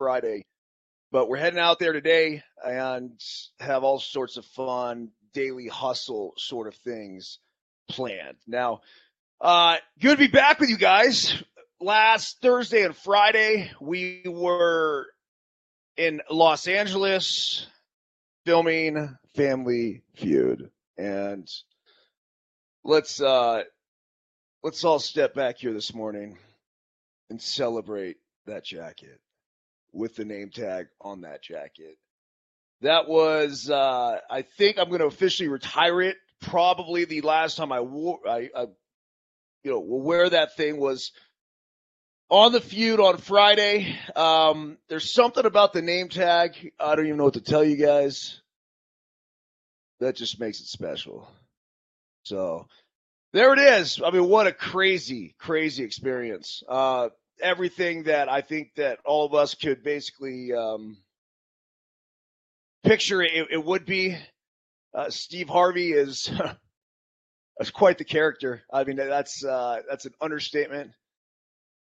Friday. But we're heading out there today and have all sorts of fun daily hustle sort of things planned. Now, good to be back with you guys. Last Thursday and Friday, we were in Los Angeles filming Family Feud. And let's all step back here this morning and celebrate that jacket with the name tag on that jacket. That was, I think I'm going to officially retire it. Probably the last time I wore, will wear that thing was on the feud on Friday. There's something about the name tag. I don't even know what to tell you guys. That just makes it special. So there it is. I mean, what a crazy, crazy experience. Everything that I think that all of us could basically picture it would be. Steve Harvey is that's quite the character. I mean, that's an understatement.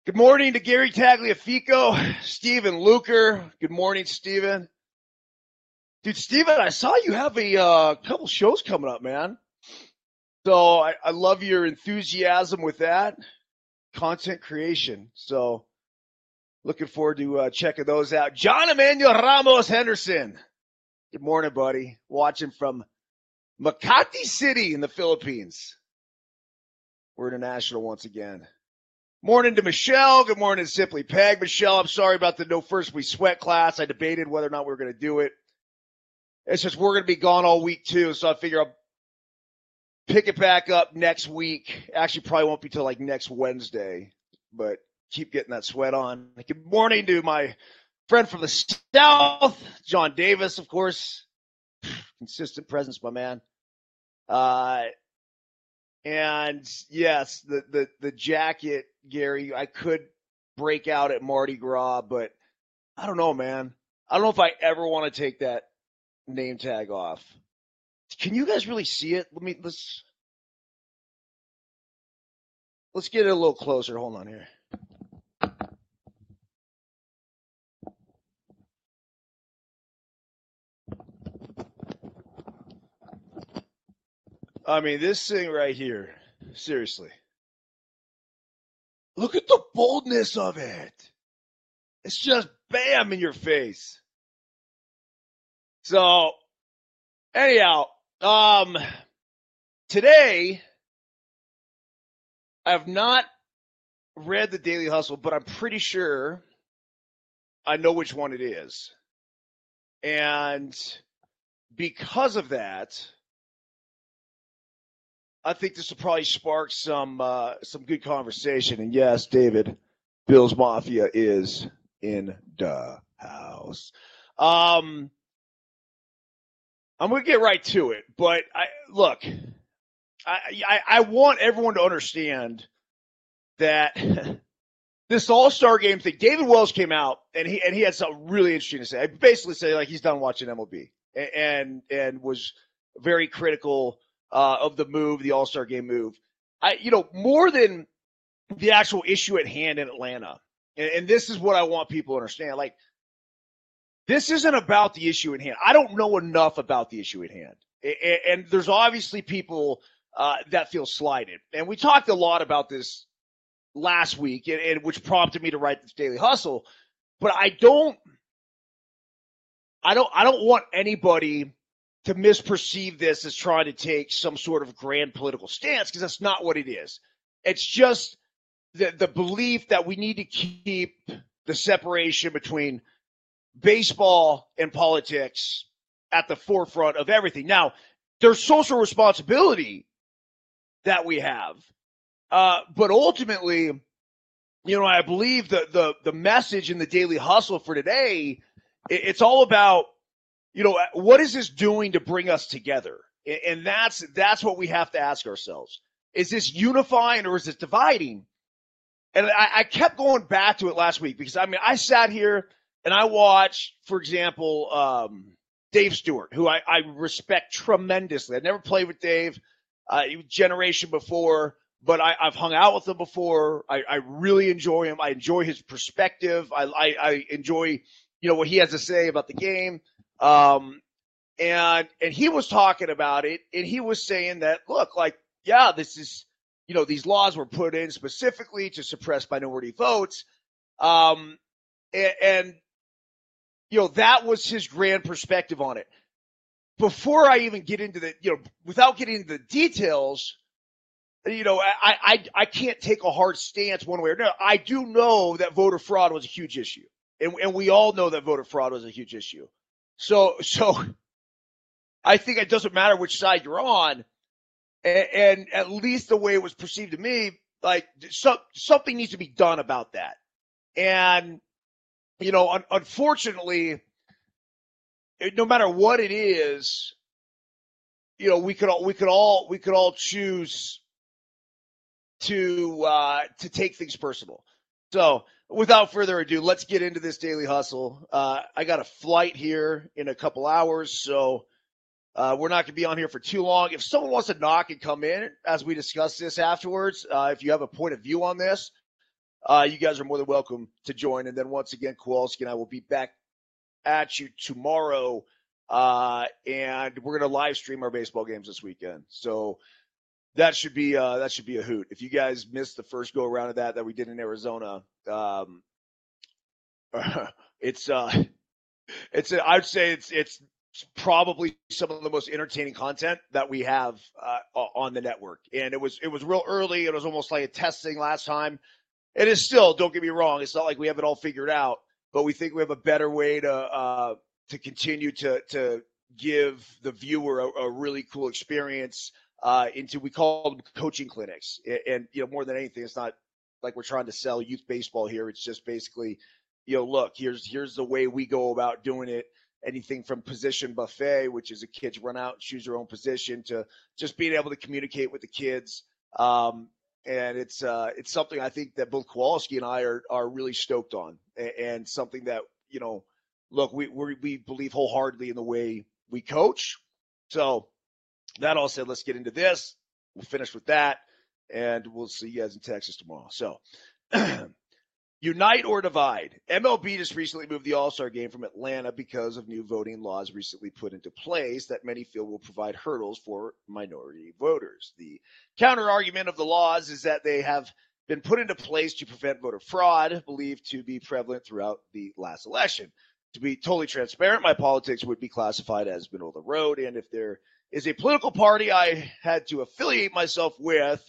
Good morning to Gary Tagliafico, Steven Luker. Good morning, Steven. Dude, Steven, I saw you have a couple shows coming up, man. So I love your enthusiasm with that. Content creation. So looking forward to checking those out. John Emmanuel Ramos Henderson. Good morning, buddy. Watching from Makati City in the Philippines. We're international once again. Morning to Michelle. Good morning to Simply Peg. Michelle, I'm sorry about the No First We Sweat class. I debated whether or not we were going to do it. It's just we're going to be gone all week, too, so I figure I'll pick it back up next week. Actually, probably won't be till like next Wednesday, but keep getting that sweat on. Good morning to my friend from the South, John Davis, of course. Consistent presence, my man. And yes, the jacket, Gary, I could break out at Mardi Gras, but I don't know, man. I don't know if I ever want to take that name tag off. Can you guys really see it? Let's get it a little closer. Hold on here. I mean, this thing right here, seriously. Look at the boldness of it. It's just bam in your face. So, anyhow, today, I have not read the Daily Hustle, but I'm pretty sure I know which one it is. And because of that, I think this will probably spark some good conversation. And yes, David, Bill's Mafia is in the house. I'm going to get right to it, but I want everyone to understand that this All-Star Game thing, David Wells came out, and he had something really interesting to say. I basically say, like, he's done watching MLB and was very critical of the move, the All-Star Game move. More than the actual issue at hand in Atlanta, and this is what I want people to understand, like, this isn't about the issue at hand. I don't know enough about the issue at hand. And there's obviously people that feel slighted. And we talked a lot about this last week, and which prompted me to write this Daily Hustle. But I don't want anybody to misperceive this as trying to take some sort of grand political stance, because that's not what it is. It's just the belief that we need to keep the separation between baseball and politics at the forefront of everything. Now, there's social responsibility that we have, but ultimately, I believe the message in the Daily Hustle for today, it's all about, what is this doing to bring us together? And that's what we have to ask ourselves. Is this unifying or is it dividing? And I kept going back to it last week because, I sat here and I watched, for example, Dave Stewart, who I respect tremendously. I never played with Dave. He was a generation before. but I've hung out with him before. I really enjoy him. I enjoy his perspective. I enjoy, you know, what he has to say about the game. And he was talking about it, and he was saying that, look, like, yeah, this is, you know, these laws were put in specifically to suppress minority votes. And you know, that was his grand perspective on it. Before I even get into the, you know, without getting into the details, you know, I can't take a hard stance one way or another. I do know that voter fraud was a huge issue. And we all know that voter fraud was a huge issue. So I think it doesn't matter which side you're on. And at least the way it was perceived to me, like, something needs to be done about that. And, you know, unfortunately, no matter what it is, you know, we could all choose to take things personal. So, without further ado, let's get into this Daily Hustle. I got a flight here in a couple hours, so we're not going to be on here for too long. If someone wants to knock and come in as we discuss this afterwards, if you have a point of view on this, you guys are more than welcome to join. And then once again, Kowalski and I will be back at you tomorrow, and we're going to live stream our baseball games this weekend. So that should be a hoot. If you guys missed the first go around of that we did in Arizona, I'd say it's probably some of the most entertaining content that we have on the network. And it was real early. It was almost like a testing last time. It is still, don't get me wrong, it's not like we have it all figured out, but we think we have a better way to continue to give the viewer a really cool experience into, we call them coaching clinics. And, you know, more than anything, it's not like we're trying to sell youth baseball here. It's just basically, you know, look, here's the way we go about doing it. Anything from position buffet, which is the kids run out and choose their own position, to just being able to communicate with the kids. And it's something I think that both Kowalski and I are really stoked on, and something that, you know, look, we believe wholeheartedly in the way we coach. So that all said, let's get into this. We'll finish with that, and we'll see you guys in Texas tomorrow. So unite or divide. MLB just recently moved the All-Star game from Atlanta because of new voting laws recently put into place that many feel will provide hurdles for minority voters. The counter-argument of the laws is that they have been put into place to prevent voter fraud, believed to be prevalent throughout the last election. To be totally transparent, my politics would be classified as middle of the road, and if there is a political party I had to affiliate myself with,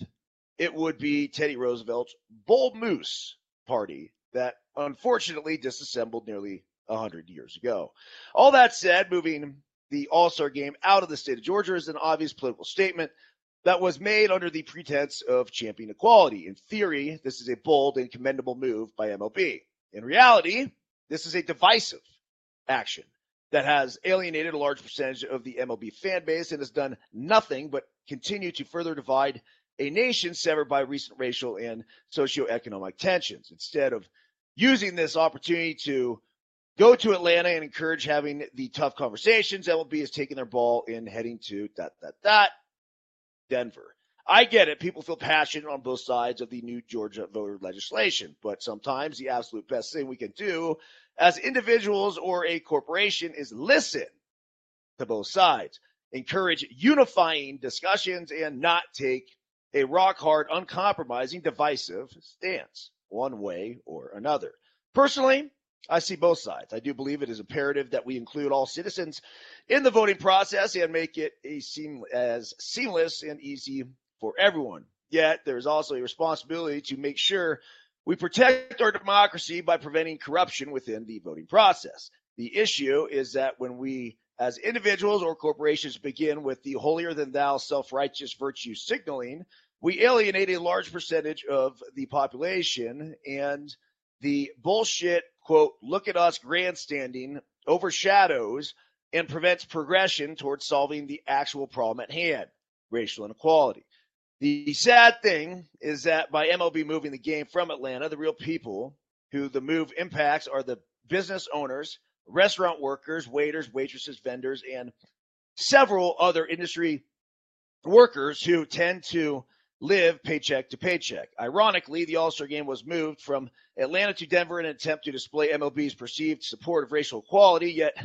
it would be Teddy Roosevelt's Bull Moose Party that unfortunately disassembled nearly 100 years ago. All that said, moving the All-Star game out of the state of Georgia is an obvious political statement that was made under the pretense of championing equality. In theory, this is a bold and commendable move by MLB. In reality, this is a divisive action that has alienated a large percentage of the MLB fan base and has done nothing but continue to further divide a nation severed by recent racial and socioeconomic tensions. Instead of using this opportunity to go to Atlanta and encourage having the tough conversations, MLB is taking their ball and heading to Denver. I get it. People feel passionate on both sides of the new Georgia voter legislation, but sometimes the absolute best thing we can do as individuals or a corporation is listen to both sides, encourage unifying discussions, and not take a rock-hard, uncompromising, divisive stance, one way or another. Personally, I see both sides. I do believe it is imperative that we include all citizens in the voting process and make it as seamless and easy for everyone. Yet, there is also a responsibility to make sure we protect our democracy by preventing corruption within the voting process. The issue is that when we as individuals or corporations begin with the holier-than-thou self-righteous virtue signaling, we alienate a large percentage of the population, and the bullshit, quote, look at us grandstanding overshadows and prevents progression towards solving the actual problem at hand, racial inequality. The sad thing is that by MLB moving the game from Atlanta, the real people who the move impacts are the business owners, restaurant workers, waiters, waitresses, vendors, and several other industry workers who tend to live paycheck to paycheck. Ironically, the All-Star game was moved from Atlanta to Denver in an attempt to display MLB's perceived support of racial equality, yet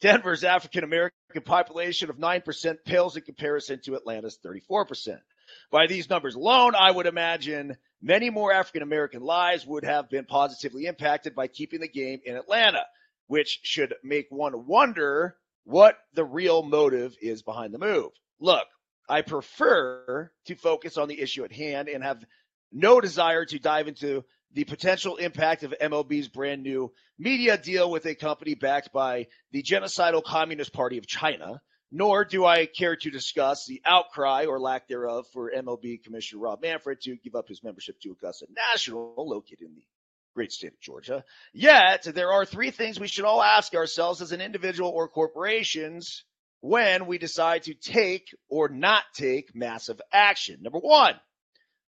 Denver's African-American population of 9% pales in comparison to Atlanta's 34%. By these numbers alone, I would imagine many more African-American lives would have been positively impacted by keeping the game in Atlanta, which should make one wonder what the real motive is behind the move. Look, I prefer to focus on the issue at hand and have no desire to dive into the potential impact of MLB's brand new media deal with a company backed by the Genocidal Communist Party of China, nor do I care to discuss the outcry or lack thereof for MLB Commissioner Rob Manfred to give up his membership to Augusta National, located in the great state of Georgia. Yet, there are three things we should all ask ourselves as an individual or corporations when we decide to take or not take massive action. Number one,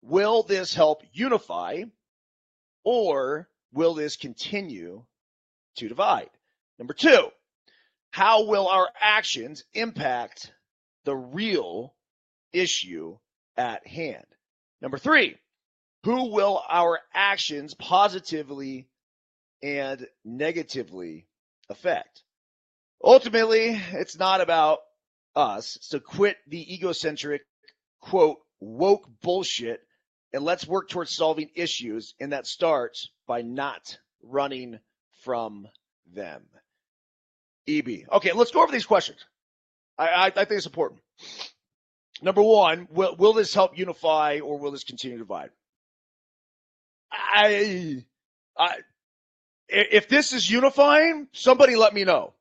will this help unify or will this continue to divide? Number two, how will our actions impact the real issue at hand? Number three, who will our actions positively and negatively affect? Ultimately, it's not about us, so quit the egocentric, quote, woke bullshit, and let's work towards solving issues, and that starts by not running from them. EB. Okay, let's go over these questions. I think it's important. Number one, will this help unify or will this continue to divide? If this is unifying, somebody let me know.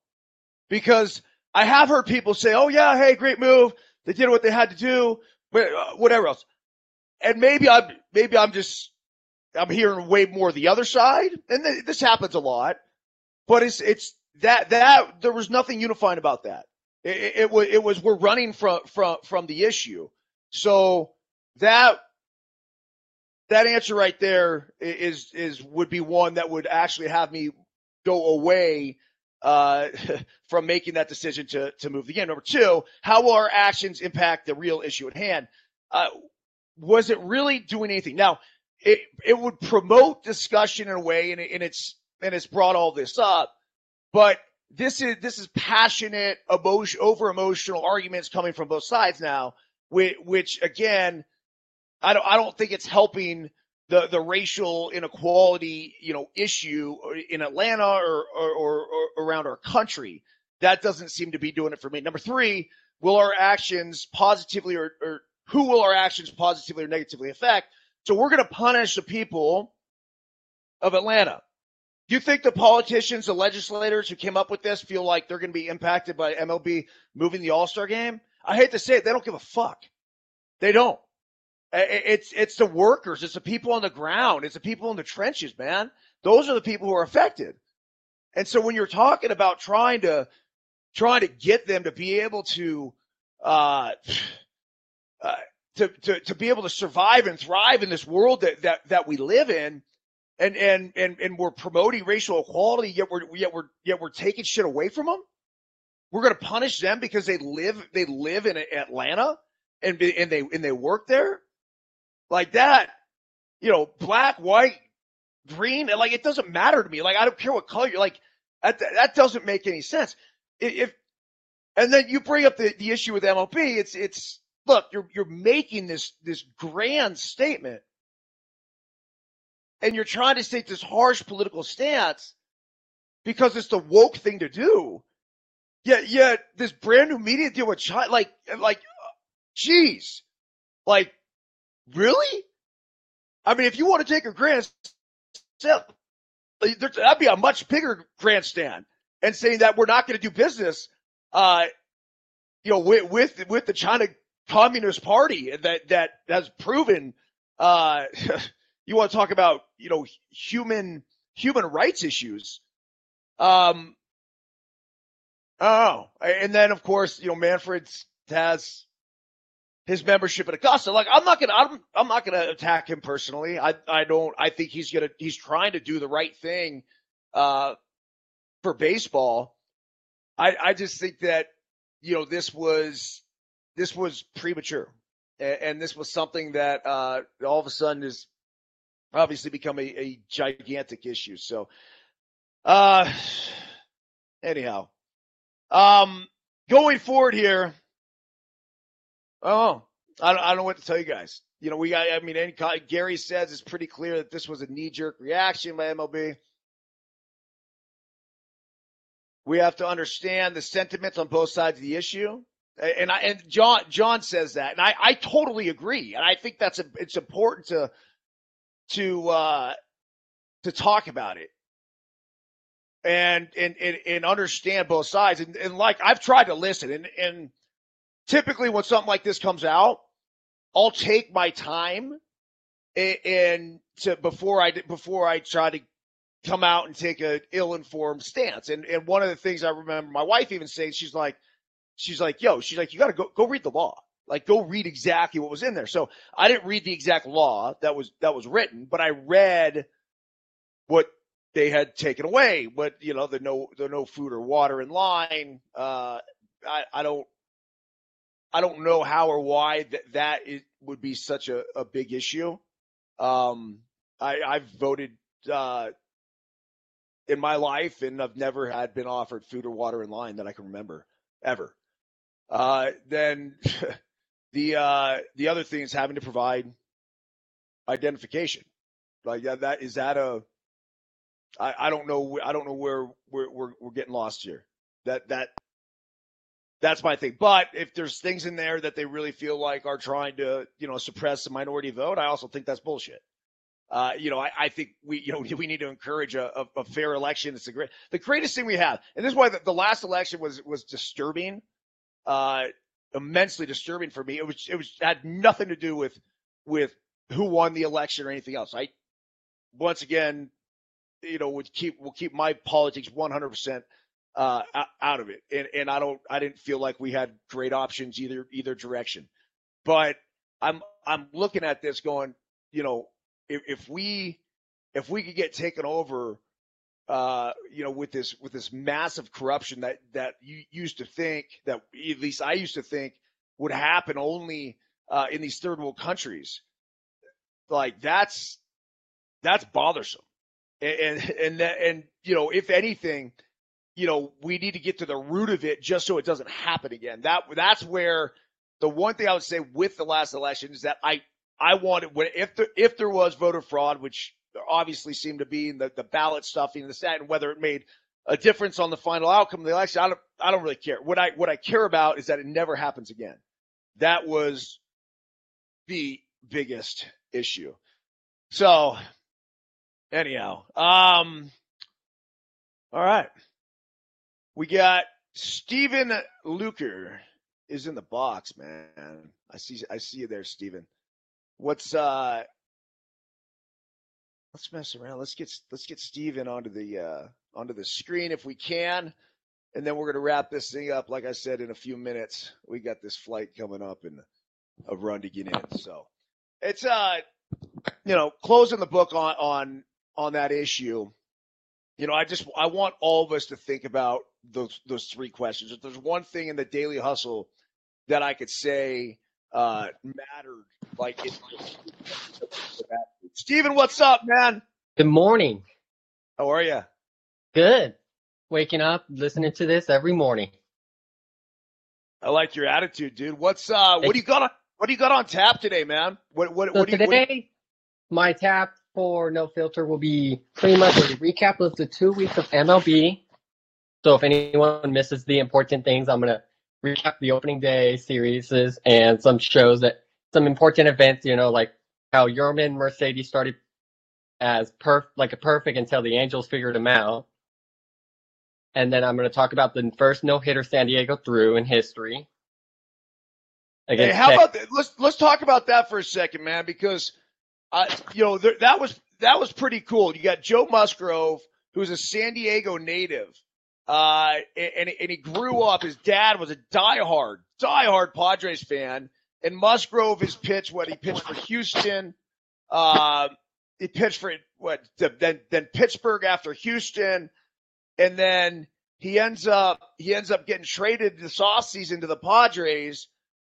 Because I have heard people say, oh, yeah, hey, great move. They did what they had to do, but whatever else. And maybe I'm hearing way more the other side. And this happens a lot. But it's that there was nothing unifying about that. It was we're running from the issue. So that answer right there would be one that would actually have me go away from making that decision to move the game. Number two, how will our actions impact the real issue at hand? Was it really doing anything? Now, it would promote discussion in a way, and it's brought all this up, but this is passionate, over-emotional arguments coming from both sides now, which again, I don't think it's helping the racial inequality, issue in Atlanta or around our country. That doesn't seem to be doing it for me. Number three, will our actions positively or who will our actions positively or negatively affect? So we're going to punish the people of Atlanta. Do you think the politicians, the legislators who came up with this feel like they're going to be impacted by MLB moving the All-Star game? I hate to say it, they don't give a fuck. They don't. It's the workers. It's the people on the ground. It's the people in the trenches, man. Those are the people who are affected. And so when you're talking about trying to get them to be able to be able to survive and thrive in this world that we live in, and we're promoting racial equality, yet we're taking shit away from them. We're going to punish them because they live in Atlanta and they work there. Like that, black, white, green, and it doesn't matter to me. I don't care what color you're that doesn't make any sense. And then you bring up the issue with MLB. It's look, you're making this grand statement and you're trying to take this harsh political stance because it's the woke thing to do. Yet this brand new media deal with China, geez, really? I mean, if you want to take a grandstand, that'd be a much bigger grandstand, and saying that we're not going to do business, with the China Communist Party that has proven, you want to talk about human rights issues. And then of course Manfred has his membership at Augusta. I'm not gonna attack him personally. I think he's trying to do the right thing for baseball. I just think that this was premature. And this was something that all of a sudden has obviously become a gigantic issue. So anyhow, going forward here, I don't know what to tell you guys. You know, Gary says it's pretty clear that this was a knee-jerk reaction by MLB. We have to understand the sentiments on both sides of the issue. And John says that, and I totally agree. And I think it's important to talk about it and understand both sides. And like, I've tried to listen, and typically when something like this comes out, I'll take my time before I try to come out and take an ill-informed stance. And one of the things I remember my wife even saying, she's like, you got to go read the law. Like, go read exactly what was in there. So I didn't read the exact law that was written, but I read what they had taken away. But, you know, the no food or water in line. I don't know how or why that would be such a big issue. I've voted in my life, and I've never had been offered food or water in line that I can remember, ever. Then the other thing is having to provide identification. Like, that is that a? I don't know where we're getting lost here. That's my thing. But if there's things in there that they really feel like are trying to, you know, suppress the minority vote, I also think that's bullshit. You know, I think we need to encourage a fair election. It's the greatest thing we have. And this is why the last election was disturbing, immensely disturbing for me. It had nothing to do with who won the election or anything else. I, once again, you know, we'll keep my politics 100% out of it, and I didn't feel like we had great options either direction. But I'm looking at this going, you know, if we could get taken over, you know, with this massive corruption that you used to think, that at least I used to think would happen only in these third world countries, like that's bothersome, and you know, if anything, you know, we need to get to the root of it just so it doesn't happen again. That's where the one thing I would say with the last election is that I wanted, if there was voter fraud, which there obviously seemed to be in the ballot stuffing and the stat, and whether it made a difference on the final outcome of the election, I don't really care. What I care about is that it never happens again. That was the biggest issue. So anyhow, all right. We got Steven Luker is in the box, man. I see you there, Steven. What's let's mess around. Let's get Steven onto the screen if we can, and then we're gonna wrap this thing up. Like I said, in a few minutes, we got this flight coming up and a run to get in. So it's you know, closing the book on that issue. You know, I want all of us to think about those three questions. If there's one thing in the Daily Hustle that I could say mattered, like it. Steven, what's up, man? Good morning. How are you? Good. Waking up, listening to this every morning. I like your attitude, dude. What's what do you got on tap today, man? My tap for No Filter will be pretty much a recap of the 2 weeks of MLB. So if anyone misses the important things, I'm going to recap the opening day series and some shows that some important events, you know, like how Yorman Mercedes started as like a perfect until the Angels figured him out. And then I'm going to talk about the first no-hitter San Diego threw in history. Hey, how about that? Let's talk about that for a second, man, because you know, that was pretty cool. You got Joe Musgrove, who's a San Diego native, and he grew up. His dad was a diehard Padres fan, and Musgrove has pitched. What he pitched for Houston, he pitched for then Pittsburgh after Houston, and then he ends up getting traded this offseason to the Padres.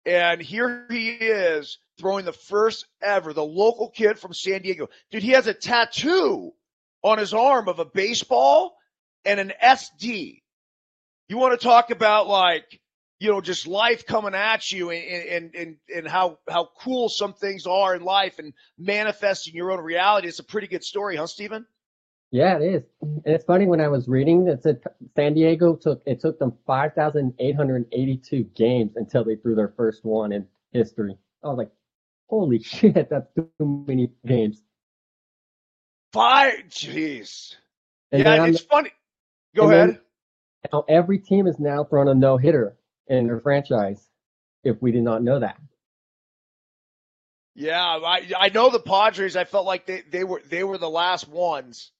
And here he is throwing the first ever, the local kid from San Diego. Dude, he has a tattoo on his arm of a baseball and an SD. You want to talk about, like, you know, just life coming at you and how cool some things are in life and manifesting your own reality. It's a pretty good story, huh, Steven? Yeah, it is. And it's funny, when I was reading, it said San Diego took them 5,882 games until they threw their first one in history. I was like, holy shit, that's too many games. Jeez. Yeah, it's funny. Go ahead. Now every team is now throwing a no-hitter in their franchise, if we did not know that. Yeah, I know the Padres. I felt like they were the last ones.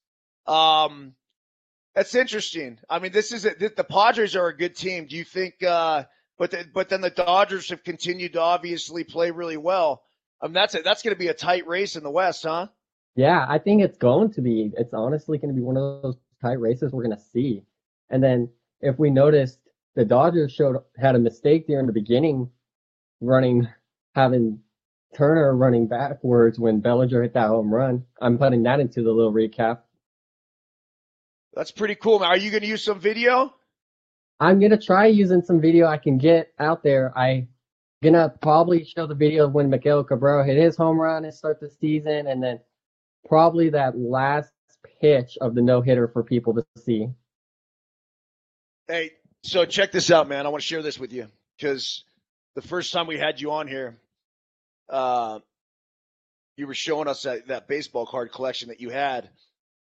That's interesting. I mean, the Padres are a good team. Do you think? But then the Dodgers have continued to obviously play really well. That's going to be a tight race in the West, huh? Yeah, I think it's going to be. It's honestly going to be one of those tight races we're going to see. And then if we noticed, the Dodgers had a mistake there in the beginning, having Turner running backwards when Bellinger hit that home run. I'm putting that into the little recap. That's pretty cool. Now, are you going to use some video? I'm going to try using some video I can get out there. I'm going to probably show the video of when Miguel Cabrera hit his home run and start the season, and then probably that last pitch of the no-hitter for people to see. Hey, so check this out, man. I want to share this with you because the first time we had you on here, you were showing us that baseball card collection that you had,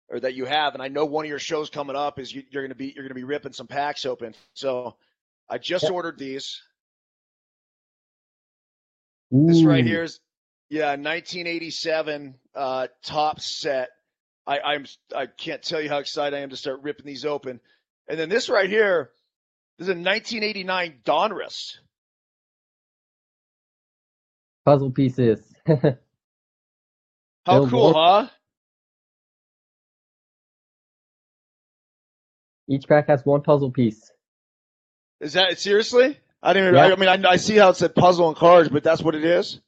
or that you have. And I know one of your shows coming up is you're gonna be ripping some packs open. So I just ordered these. Ooh. This right here is 1987 top set. I can't tell you how excited I am to start ripping these open. And then this right here, this is a 1989 Donruss. Puzzle pieces. How Bill cool, Bork. Huh? Each pack has one puzzle piece. Is that seriously? I didn't. Yep. I mean, I see how it said puzzle and cards, but that's what it is.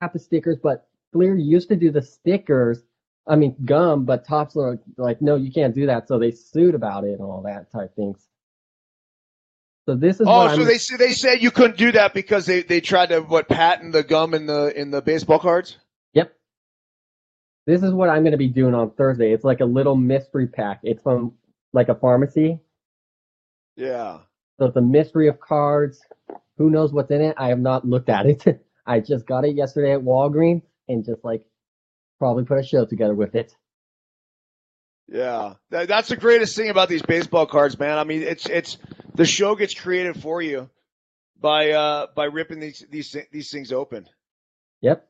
Not the stickers, but Fleer used to do the stickers. I mean, gum, but Topps are like, no, you can't do that. So they sued about it and all that type things. So this is. Oh, so they said you couldn't do that because they tried to patent the gum in the baseball cards. Yep. This is what I'm going to be doing on Thursday. It's like a little mystery pack. It's from like a pharmacy. Yeah. So it's a mystery of cards. Who knows what's in it? I have not looked at it. I just got it yesterday at Walgreens and just like. Probably put a show together with it. Yeah, that's the greatest thing about these baseball cards, man. I mean, it's the show gets created for you by ripping these things open. Yep.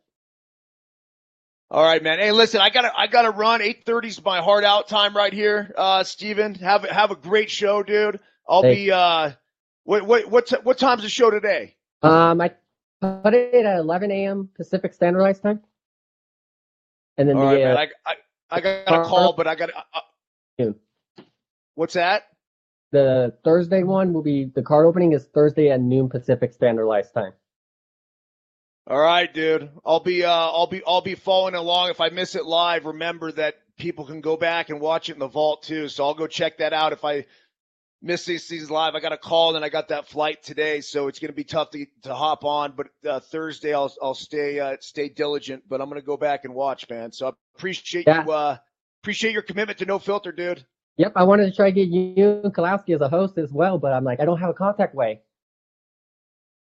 All right, man. Hey, listen, I gotta run. 8:30's my heart out time right here, Steven. Have a great show, dude. Thanks. What time's the show today? I put it at 11 a.m. Pacific Standard Time. And then all right, man. I got a call, but I got. What's that? The Thursday one will be the card opening is Thursday at noon Pacific Standard Time. All right, dude. I'll be following along. If I miss it live, remember that people can go back and watch it in the vault too. So I'll go check that out. If I miss these things live, I got a call and I got that flight today, so it's gonna be tough to hop on. But Thursday, I'll stay diligent. But I'm gonna go back and watch, man. So I appreciate you. Appreciate your commitment to No Filter, dude. Yep, I wanted to try to get you and Kowalski as a host as well, but I'm like, I don't have a contact way.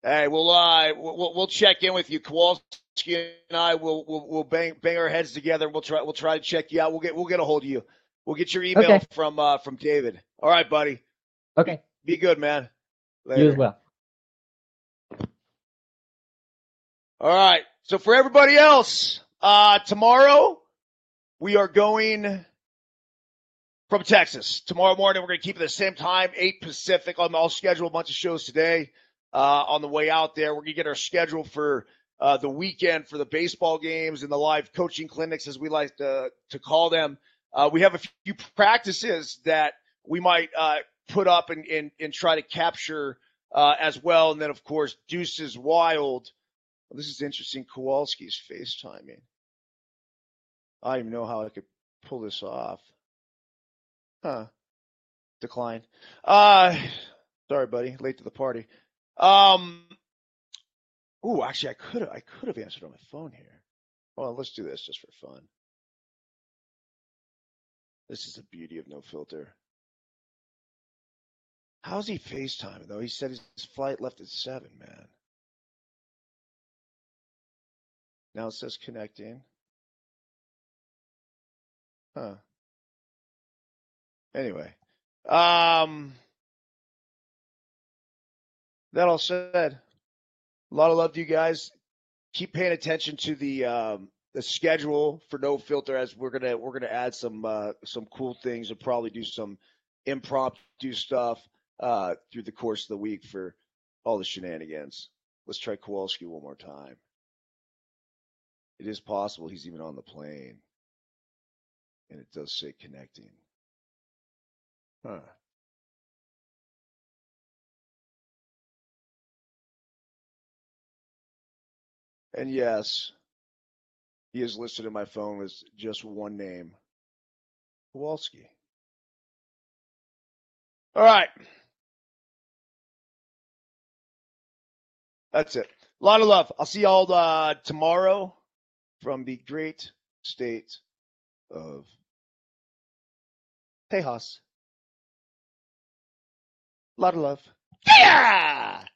Hey, we'll check in with you, Kowalski, and I will bang our heads together. We'll try to check you out. We'll get a hold of you. We'll get your email from David. All right, buddy. Okay. Be good, man. Later. You as well. All right. So for everybody else, tomorrow we are going from Texas. Tomorrow morning we're going to keep it the same time, 8 Pacific. I'll schedule a bunch of shows today on the way out there. We're going to get our schedule for the weekend for the baseball games and the live coaching clinics, as we like to call them. We have a few practices that we might – put up and try to capture as well. And then, of course, Deuces Wild. Well, this is interesting. Kowalski's FaceTiming. I don't even know how I could pull this off. Huh. Decline. Sorry, buddy. Late to the party. Ooh, actually, I could have answered on my phone here. Well, let's do this just for fun. This is the beauty of No Filter. How's he FaceTiming, though? He said his flight left at 7, man. Now it says connecting. Huh. Anyway. That all said, a lot of love to you guys. Keep paying attention to the schedule for No Filter, as we're gonna add some cool things and probably do some impromptu stuff through the course of the week for all the shenanigans. Let's try Kowalski one more time. It is possible he's even on the plane, and it does say connecting. Huh. And yes, he is listed in my phone as just one name, Kowalski. All right. That's it. A lot of love. I'll see y'all tomorrow from the great state of Tejas. A lot of love. Yeah!